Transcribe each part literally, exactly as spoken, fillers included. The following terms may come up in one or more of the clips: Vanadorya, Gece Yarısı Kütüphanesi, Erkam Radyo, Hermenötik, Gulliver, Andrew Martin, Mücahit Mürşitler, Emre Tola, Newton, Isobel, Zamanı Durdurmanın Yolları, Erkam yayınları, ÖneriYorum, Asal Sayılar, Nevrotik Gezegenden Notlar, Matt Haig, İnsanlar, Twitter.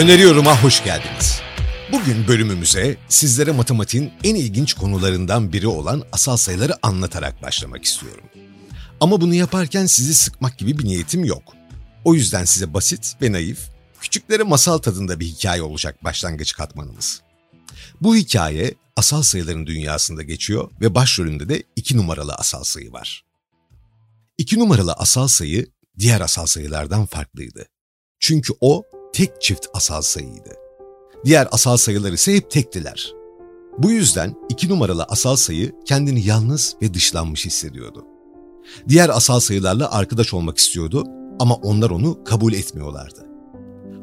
ÖneriYorum'a hoş geldiniz. Bugün bölümümüze sizlere matematiğin en ilginç konularından biri olan asal sayıları anlatarak başlamak istiyorum. Ama bunu yaparken sizi sıkmak gibi bir niyetim yok. O yüzden size basit ve naif, küçüklere masal tadında bir hikaye olacak başlangıç katmanımız. Bu hikaye asal sayıların dünyasında geçiyor ve başrolünde de iki numaralı asal sayı var. İki numaralı asal sayı diğer asal sayılardan farklıydı. Çünkü o tek çift asal sayıydı. Diğer asal sayılar ise hep tektiler. Bu yüzden iki numaralı asal sayı kendini yalnız ve dışlanmış hissediyordu. Diğer asal sayılarla arkadaş olmak istiyordu ama onlar onu kabul etmiyorlardı.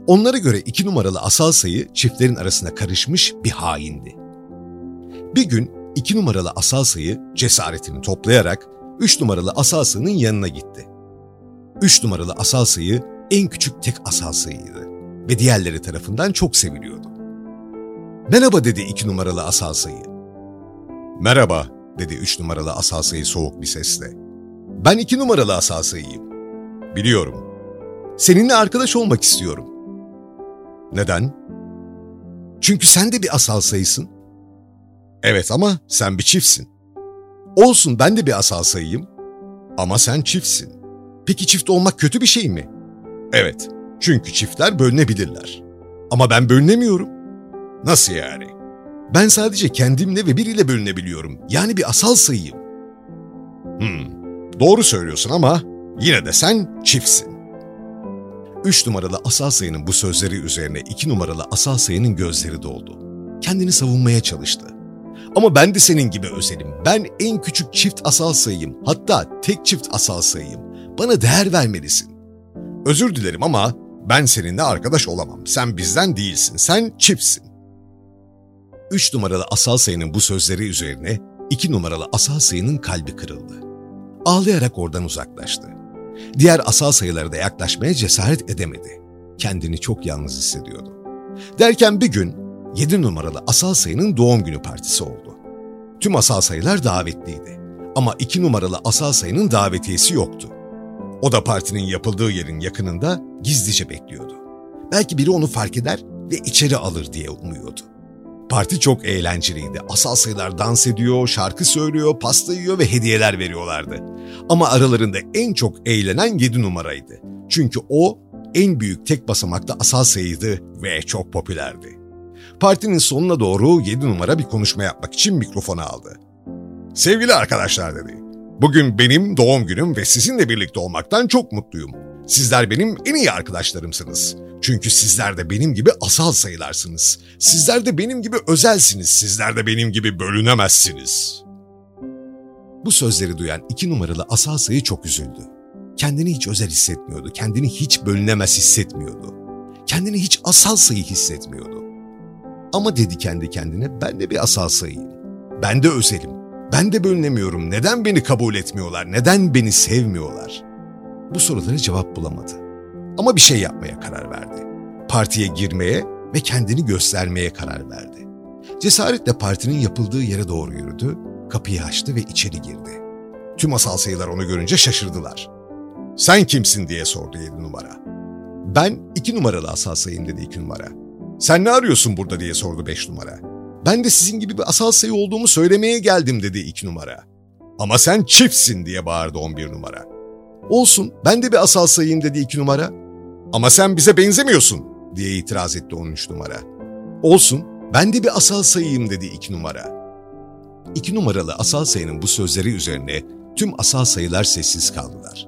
Onlara göre iki numaralı asal sayı çiftlerin arasına karışmış bir haindi. Bir gün iki numaralı asal sayı cesaretini toplayarak üç numaralı asal sayının yanına gitti. Üç numaralı asal sayı en küçük tek asal sayıydı ve diğerleri tarafından çok seviliyordu. "Merhaba," dedi iki numaralı asal sayı. "Merhaba," dedi üç numaralı asal sayı soğuk bir sesle. "Ben iki numaralı asal sayıyım." "Biliyorum." "Seninle arkadaş olmak istiyorum." "Neden?" "Çünkü sen de bir asal sayısın." "Evet, ama sen bir çiftsin." "Olsun, ben de bir asal sayıyım." "Ama sen çiftsin." "Peki çift olmak kötü bir şey mi?" "Evet, çünkü çiftler bölünebilirler." "Ama ben bölünemiyorum." "Nasıl yani?" "Ben sadece kendimle ve biriyle bölünebiliyorum. Yani bir asal sayıyım." "Hmm, doğru söylüyorsun ama yine de sen çiftsin." Üç numaralı asal sayının bu sözleri üzerine iki numaralı asal sayının gözleri doldu. Kendini savunmaya çalıştı. "Ama ben de senin gibi özelim. Ben en küçük çift asal sayıyım. Hatta tek çift asal sayıyım. Bana değer vermelisin." "Özür dilerim ama ben seninle arkadaş olamam. Sen bizden değilsin. Sen çiftsin." Üç numaralı asal sayının bu sözleri üzerine iki numaralı asal sayının kalbi kırıldı. Ağlayarak oradan uzaklaştı. Diğer asal sayılara da yaklaşmaya cesaret edemedi. Kendini çok yalnız hissediyordu. Derken bir gün yedi numaralı asal sayının doğum günü partisi oldu. Tüm asal sayılar davetliydi. Ama iki numaralı asal sayının davetiyesi yoktu. O da partinin yapıldığı yerin yakınında gizlice bekliyordu. Belki biri onu fark eder ve içeri alır diye umuyordu. Parti çok eğlenceliydi. Asal sayılar dans ediyor, şarkı söylüyor, pasta yiyor ve hediyeler veriyorlardı. Ama aralarında en çok eğlenen yedi numaraydı. Çünkü o en büyük tek basamakta asal sayıydı ve çok popülerdi. Partinin sonuna doğru yedi numara bir konuşma yapmak için mikrofonu aldı. "Sevgili arkadaşlar," dedi. "Bugün benim doğum günüm ve sizinle birlikte olmaktan çok mutluyum. Sizler benim en iyi arkadaşlarımsınız. Çünkü sizler de benim gibi asal sayılarsınız. Sizler de benim gibi özelsiniz. Sizler de benim gibi bölünemezsiniz." Bu sözleri duyan iki numaralı asal sayı çok üzüldü. Kendini hiç özel hissetmiyordu. Kendini hiç bölünemez hissetmiyordu. Kendini hiç asal sayı hissetmiyordu. Ama dedi kendi kendine, "Ben de bir asal sayıyım. Ben de özelim. Ben de bölünemiyorum. Neden beni kabul etmiyorlar? Neden beni sevmiyorlar?" Bu sorulara cevap bulamadı. Ama bir şey yapmaya karar verdi. Partiye girmeye ve kendini göstermeye karar verdi. Cesaretle partinin yapıldığı yere doğru yürüdü, kapıyı açtı ve içeri girdi. Tüm asal sayılar onu görünce şaşırdılar. "Sen kimsin?" diye sordu yedi numara. "Ben iki numaralı asal sayıyım," dedi iki numara. "Sen ne arıyorsun burada?" diye sordu beş numara. "Ben de sizin gibi bir asal sayı olduğumu söylemeye geldim," dedi iki numara. "Ama sen çiftsin," diye bağırdı on bir numara. "Olsun, ben de bir asal sayıyım," dedi iki numara. "Ama sen bize benzemiyorsun," diye itiraz etti on üç numara. "Olsun, ben de bir asal sayıyım," dedi iki numara. İki numaralı asal sayının bu sözleri üzerine tüm asal sayılar sessiz kaldılar.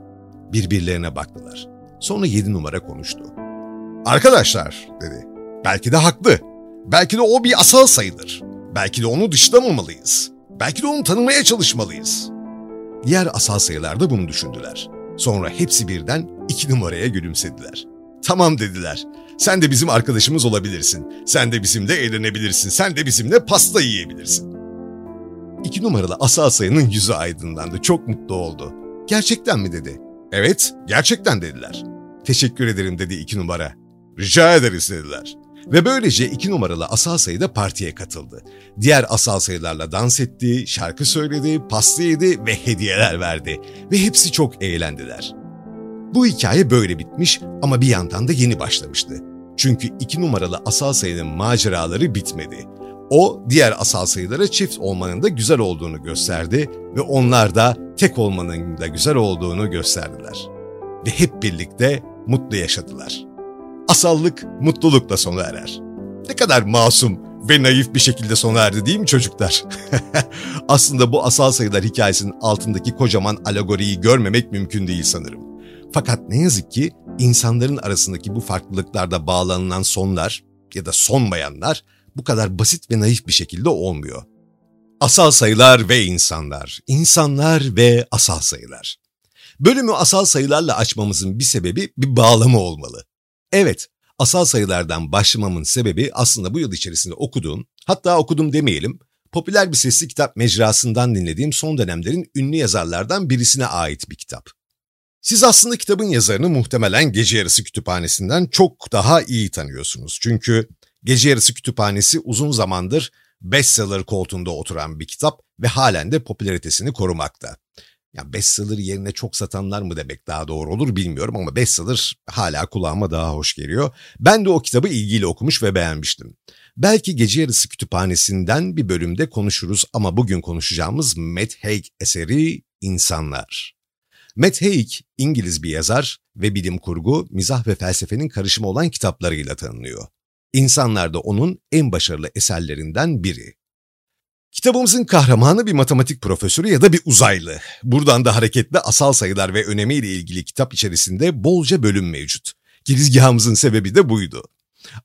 Birbirlerine baktılar. Sonra yedi numara konuştu. "Arkadaşlar," dedi, "belki de haklı. Belki de o bir asal sayıdır. Belki de onu dışlamamalıyız. Belki de onu tanımaya çalışmalıyız." Diğer asal sayılar da bunu düşündüler. Sonra hepsi birden iki numaraya gülümsediler. "Tamam," dediler. "Sen de bizim arkadaşımız olabilirsin. Sen de bizimle eğlenebilirsin. Sen de bizimle pasta yiyebilirsin." İki numaralı asal sayının yüzü aydınlandı. Çok mutlu oldu. "Gerçekten mi?" dedi. "Evet, gerçekten," dediler. "Teşekkür ederim," dedi iki numara. "Rica ederiz," dediler. Ve böylece iki numaralı asal sayı da partiye katıldı. Diğer asal sayılarla dans etti, şarkı söyledi, pasta yedi ve hediyeler verdi. Ve hepsi çok eğlendiler. Bu hikaye böyle bitmiş ama bir yandan da yeni başlamıştı. Çünkü iki numaralı asal sayının maceraları bitmedi. O, diğer asal sayılara çift olmanın da güzel olduğunu gösterdi ve onlar da tek olmanın da güzel olduğunu gösterdiler. Ve hep birlikte mutlu yaşadılar. Asallık mutlulukla sona erer. Ne kadar masum ve naif bir şekilde sona erdi değil mi çocuklar? Aslında bu asal sayılar hikayesinin altındaki kocaman alegoriyi görmemek mümkün değil sanırım. Fakat ne yazık ki insanların arasındaki bu farklılıklarda bağlanılan sonlar ya da sonmayanlar bu kadar basit ve naif bir şekilde olmuyor. Asal sayılar ve insanlar, insanlar ve asal sayılar. Bölümü asal sayılarla açmamızın bir sebebi bir bağlamı olmalı. Evet, asal sayılardan başlamamın sebebi aslında bu yıl içerisinde okuduğum, hatta okudum demeyelim, popüler bir sesli kitap mecrasından dinlediğim son dönemlerin ünlü yazarlardan birisine ait bir kitap. Siz aslında kitabın yazarını muhtemelen Gece Yarısı Kütüphanesi'nden çok daha iyi tanıyorsunuz. Çünkü Gece Yarısı Kütüphanesi uzun zamandır bestseller koltuğunda oturan bir kitap ve halen de popülaritesini korumakta. Ya bestseller yerine çok satanlar mı demek daha doğru olur bilmiyorum ama bestseller hala kulağıma daha hoş geliyor. Ben de o kitabı ilgiyle okumuş ve beğenmiştim. Belki Gece Yarısı Kütüphanesi'nden bir bölümde konuşuruz ama bugün konuşacağımız Matt Haig eseri İnsanlar. Matt Haig, İngiliz bir yazar ve bilim kurgu, mizah ve felsefenin karışımı olan kitaplarıyla tanınıyor. İnsanlar da onun en başarılı eserlerinden biri. Kitabımızın kahramanı bir matematik profesörü ya da bir uzaylı. Buradan da hareketle asal sayılar ve önemiyle ilgili kitap içerisinde bolca bölüm mevcut. Girizgahımızın sebebi de buydu.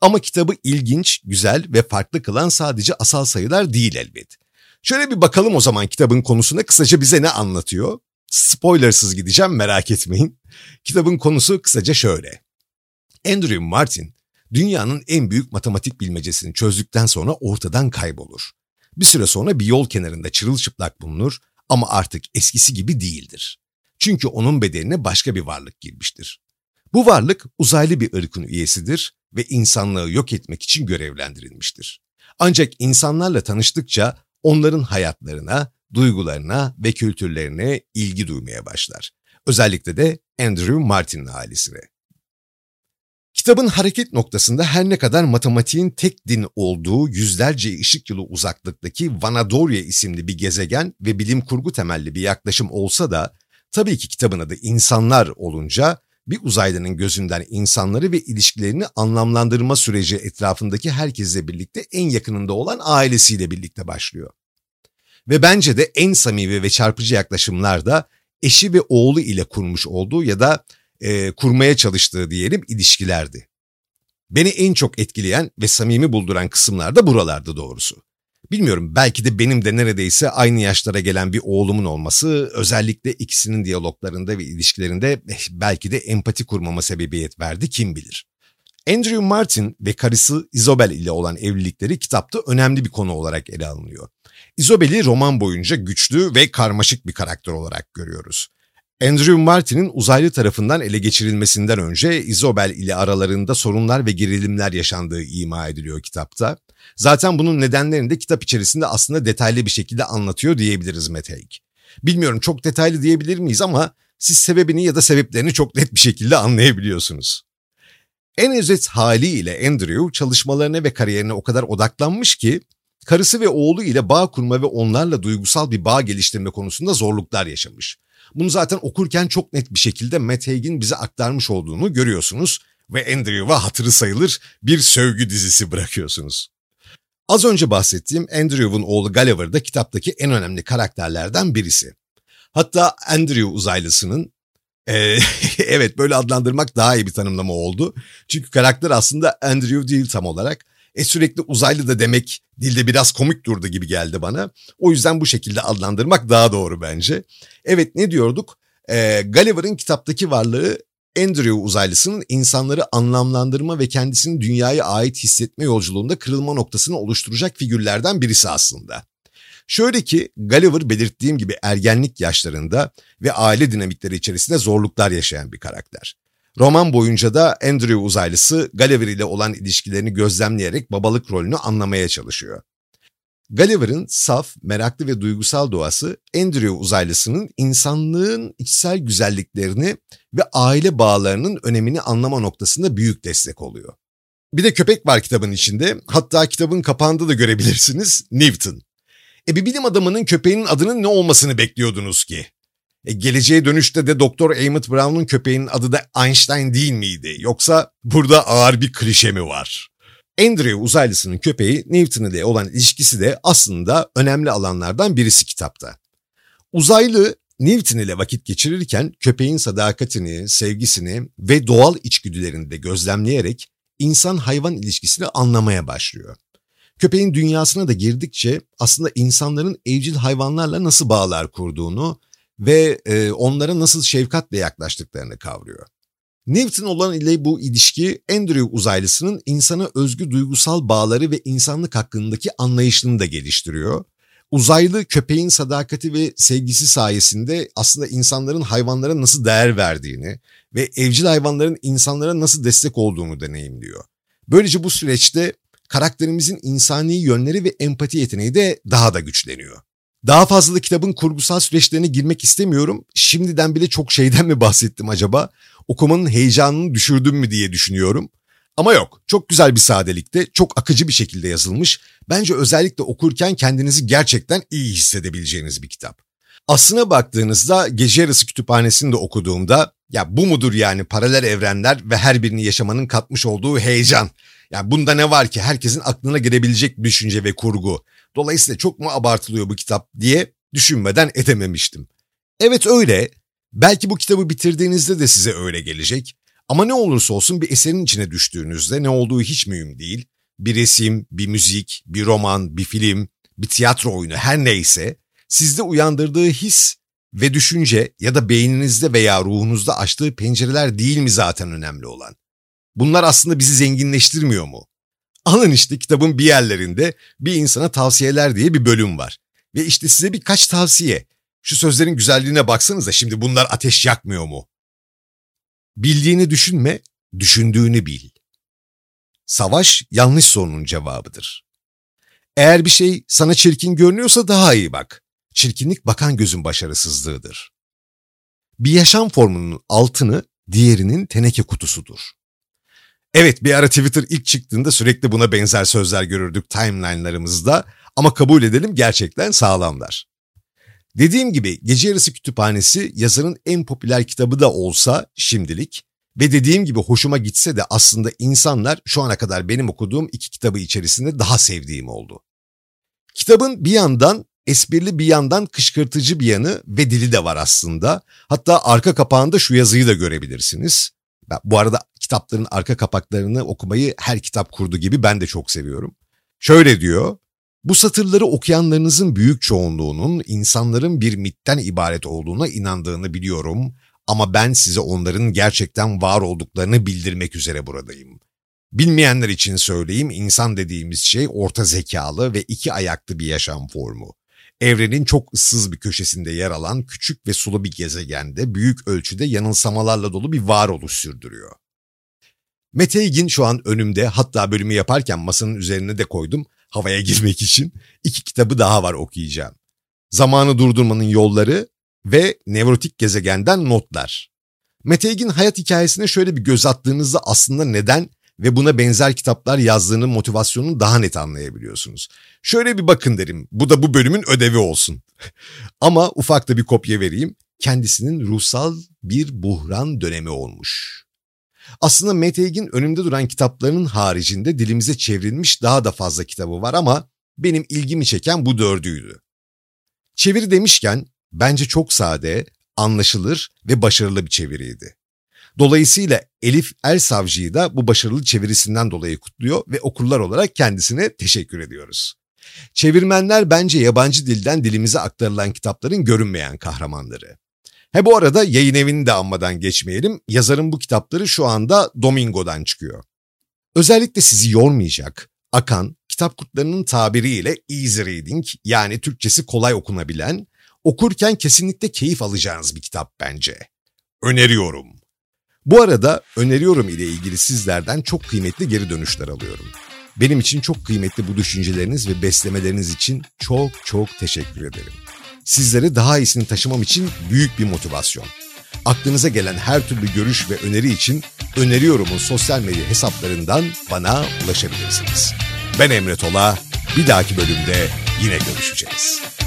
Ama kitabı ilginç, güzel ve farklı kılan sadece asal sayılar değil elbet. Şöyle bir bakalım o zaman kitabın konusuna, kısaca bize ne anlatıyor? Spoilersız gideceğim, merak etmeyin. Kitabın konusu kısaca şöyle. Andrew Martin, dünyanın en büyük matematik bilmecesini çözdükten sonra ortadan kaybolur. Bir süre sonra bir yol kenarında çırılçıplak bulunur ama artık eskisi gibi değildir. Çünkü onun bedenine başka bir varlık girmiştir. Bu varlık uzaylı bir ırkın üyesidir ve insanlığı yok etmek için görevlendirilmiştir. Ancak insanlarla tanıştıkça onların hayatlarına, duygularına ve kültürlerine ilgi duymaya başlar. Özellikle de Andrew Martin'in ailesine. Kitabın hareket noktasında her ne kadar matematiğin tek din olduğu yüzlerce ışık yılı uzaklıktaki Vanadorya isimli bir gezegen ve bilim kurgu temelli bir yaklaşım olsa da tabii ki kitabın adı insanlar olunca bir uzaylının gözünden insanları ve ilişkilerini anlamlandırma süreci etrafındaki herkesle birlikte en yakınında olan ailesiyle birlikte başlıyor. Ve bence de en samimi ve çarpıcı yaklaşımlar da eşi ve oğlu ile kurmuş olduğu ya da E, kurmaya çalıştığı diyelim ilişkilerdi. Beni en çok etkileyen ve samimi bulduran kısımlar da buralardı doğrusu. Bilmiyorum, belki de benim de neredeyse aynı yaşlara gelen bir oğlumun olması özellikle ikisinin diyaloglarında ve ilişkilerinde belki de empati kurmama sebebiyet verdi, kim bilir. Andrew Martin ve karısı Isobel ile olan evlilikleri kitapta önemli bir konu olarak ele alınıyor. Isobel'i roman boyunca güçlü ve karmaşık bir karakter olarak görüyoruz. Andrew Martin'in uzaylı tarafından ele geçirilmesinden önce Isobel ile aralarında sorunlar ve gerilimler yaşandığı ima ediliyor kitapta. Zaten bunun nedenlerini de kitap içerisinde aslında detaylı bir şekilde anlatıyor diyebiliriz Matt Haig. Bilmiyorum çok detaylı diyebilir miyiz ama siz sebebini ya da sebeplerini çok net bir şekilde anlayabiliyorsunuz. En özet haliyle Andrew çalışmalarına ve kariyerine o kadar odaklanmış ki karısı ve oğlu ile bağ kurma ve onlarla duygusal bir bağ geliştirme konusunda zorluklar yaşamış. Bunu zaten okurken çok net bir şekilde Matt Haig'in bize aktarmış olduğunu görüyorsunuz ve Andrew'a hatırı sayılır bir sövgü dizisi bırakıyorsunuz. Az önce bahsettiğim Andrew'un oğlu Gulliver da kitaptaki en önemli karakterlerden birisi. Hatta Andrew uzaylısının, e, evet böyle adlandırmak daha iyi bir tanımlama oldu. Çünkü karakter aslında Andrew değil tam olarak. E sürekli uzaylı da demek dilde biraz komik durdu gibi geldi bana. O yüzden bu şekilde adlandırmak daha doğru bence. Evet, ne diyorduk? Ee, Gulliver'ın kitaptaki varlığı Andrew uzaylısının insanları anlamlandırma ve kendisini dünyaya ait hissetme yolculuğunda kırılma noktasını oluşturacak figürlerden birisi aslında. Şöyle ki Gulliver belirttiğim gibi ergenlik yaşlarında ve aile dinamikleri içerisinde zorluklar yaşayan bir karakter. Roman boyunca da Andrew uzaylısı Gulliver ile olan ilişkilerini gözlemleyerek babalık rolünü anlamaya çalışıyor. Gulliver'ın saf, meraklı ve duygusal doğası Andrew uzaylısının insanlığın içsel güzelliklerini ve aile bağlarının önemini anlama noktasında büyük destek oluyor. Bir de köpek var kitabın içinde. Hatta kitabın kapağında da görebilirsiniz. Newton. E bir bilim adamının köpeğinin adının ne olmasını bekliyordunuz ki? E geleceğe dönüşte de doktor Emmett Brown'un köpeğinin adı da Einstein değil miydi? Yoksa burada ağır bir klişe mi var? Andrew uzaylısının köpeği Newton ile olan ilişkisi de aslında önemli alanlardan birisi kitapta. Uzaylı Newton ile vakit geçirirken köpeğin sadakatini, sevgisini ve doğal içgüdülerini de gözlemleyerek insan-hayvan ilişkisini anlamaya başlıyor. Köpeğin dünyasına da girdikçe aslında insanların evcil hayvanlarla nasıl bağlar kurduğunu ve onlara nasıl şefkatle yaklaştıklarını kavruyor. Newton olan ile bu ilişki Andrew uzaylısının insana özgü duygusal bağları ve insanlık hakkındaki anlayışını da geliştiriyor. Uzaylı köpeğin sadakati ve sevgisi sayesinde aslında insanların hayvanlara nasıl değer verdiğini ve evcil hayvanların insanlara nasıl destek olduğunu deneyimliyor. Böylece bu süreçte karakterimizin insani yönleri ve empati yeteneği de daha da güçleniyor. Daha fazla da kitabın kurgusal süreçlerine girmek istemiyorum. Şimdiden bile çok şeyden mi bahsettim acaba? Okumanın heyecanını düşürdüm mü diye düşünüyorum. Ama yok, çok güzel bir sadelikte, çok akıcı bir şekilde yazılmış. Bence özellikle okurken kendinizi gerçekten iyi hissedebileceğiniz bir kitap. Aslına baktığınızda Gece Yarısı Kütüphanesi'ni de okuduğumda, ya bu mudur yani paralel evrenler ve her birini yaşamanın katmış olduğu heyecan? Yani bunda ne var ki, herkesin aklına gelebilecek bir düşünce ve kurgu. Dolayısıyla çok mu abartılıyor bu kitap diye düşünmeden edememiştim. Evet öyle. Belki bu kitabı bitirdiğinizde de size öyle gelecek. Ama ne olursa olsun bir eserin içine düştüğünüzde ne olduğu hiç mühim değil. Bir resim, bir müzik, bir roman, bir film, bir tiyatro oyunu her neyse sizde uyandırdığı his ve düşünce ya da beyninizde veya ruhunuzda açtığı pencereler değil mi zaten önemli olan? Bunlar aslında bizi zenginleştirmiyor mu? Alın işte kitabın bir yerlerinde bir insana tavsiyeler diye bir bölüm var. Ve işte size birkaç tavsiye. Şu sözlerin güzelliğine baksanıza, şimdi bunlar ateş yakmıyor mu? Bildiğini düşünme, düşündüğünü bil. Savaş yanlış sorunun cevabıdır. Eğer bir şey sana çirkin görünüyorsa daha iyi bak. Çirkinlik bakan gözün başarısızlığıdır. Bir yaşam formunun altını diğerinin teneke kutusudur. Evet, bir ara Twitter ilk çıktığında sürekli buna benzer sözler görürdük timeline'larımızda ama kabul edelim gerçekten sağlamlar. Dediğim gibi Gece Yarısı Kütüphanesi yazarın en popüler kitabı da olsa şimdilik ve dediğim gibi hoşuma gitse de aslında insanlar şu ana kadar benim okuduğum iki kitabı içerisinde daha sevdiğim oldu. Kitabın bir yandan esprili, bir yandan kışkırtıcı bir yanı ve dili de var aslında. Hatta arka kapağında şu yazıyı da görebilirsiniz. Bu arada kitapların arka kapaklarını okumayı her kitap kurdu gibi ben de çok seviyorum. Şöyle diyor: bu satırları okuyanlarınızın büyük çoğunluğunun insanların bir mitten ibaret olduğuna inandığını biliyorum ama ben size onların gerçekten var olduklarını bildirmek üzere buradayım. Bilmeyenler için söyleyeyim, insan dediğimiz şey orta zekalı ve iki ayaklı bir yaşam formu. Evrenin çok ıssız bir köşesinde yer alan küçük ve sulu bir gezegende büyük ölçüde yanılsamalarla dolu bir varoluş sürdürüyor. Matt Haig'in şu an önümde, hatta bölümü yaparken masanın üzerine de koydum havaya girmek için, iki kitabı daha var okuyacağım. Zamanı Durdurmanın Yolları ve Nevrotik Gezegenden Notlar. Matt Haig'in hayat hikayesine şöyle bir göz attığınızda aslında neden ve buna benzer kitaplar yazdığının motivasyonunu daha net anlayabiliyorsunuz. Şöyle bir bakın derim, bu da bu bölümün ödevi olsun. Ama ufak da bir kopya vereyim, kendisinin ruhsal bir buhran dönemi olmuş. Aslında Matt Haig'in önümde duran kitaplarının haricinde dilimize çevrilmiş daha da fazla kitabı var ama benim ilgimi çeken bu dördüydü. Çeviri demişken bence çok sade, anlaşılır ve başarılı bir çeviriydi. Dolayısıyla Elif Elsavcı'yı da bu başarılı çevirisinden dolayı kutluyor ve okurlar olarak kendisine teşekkür ediyoruz. Çevirmenler bence yabancı dilden dilimize aktarılan kitapların görünmeyen kahramanları. He bu arada yayın evini de anmadan geçmeyelim. Yazarın bu kitapları şu anda Domingo'dan çıkıyor. Özellikle sizi yormayacak, akan, kitap kurtlarının tabiriyle easy reading, yani Türkçesi kolay okunabilen, okurken kesinlikle keyif alacağınız bir kitap bence. Öneriyorum. Bu arada öneriyorum ile ilgili sizlerden çok kıymetli geri dönüşler alıyorum. Benim için çok kıymetli bu düşünceleriniz ve beslemeleriniz için çok çok teşekkür ederim. Sizlere daha iyisini taşımam için büyük bir motivasyon. Aklınıza gelen her türlü görüş ve öneri için ÖneriYorum'un sosyal medya hesaplarından bana ulaşabilirsiniz. Ben Emre Tola, bir dahaki bölümde yine görüşeceğiz.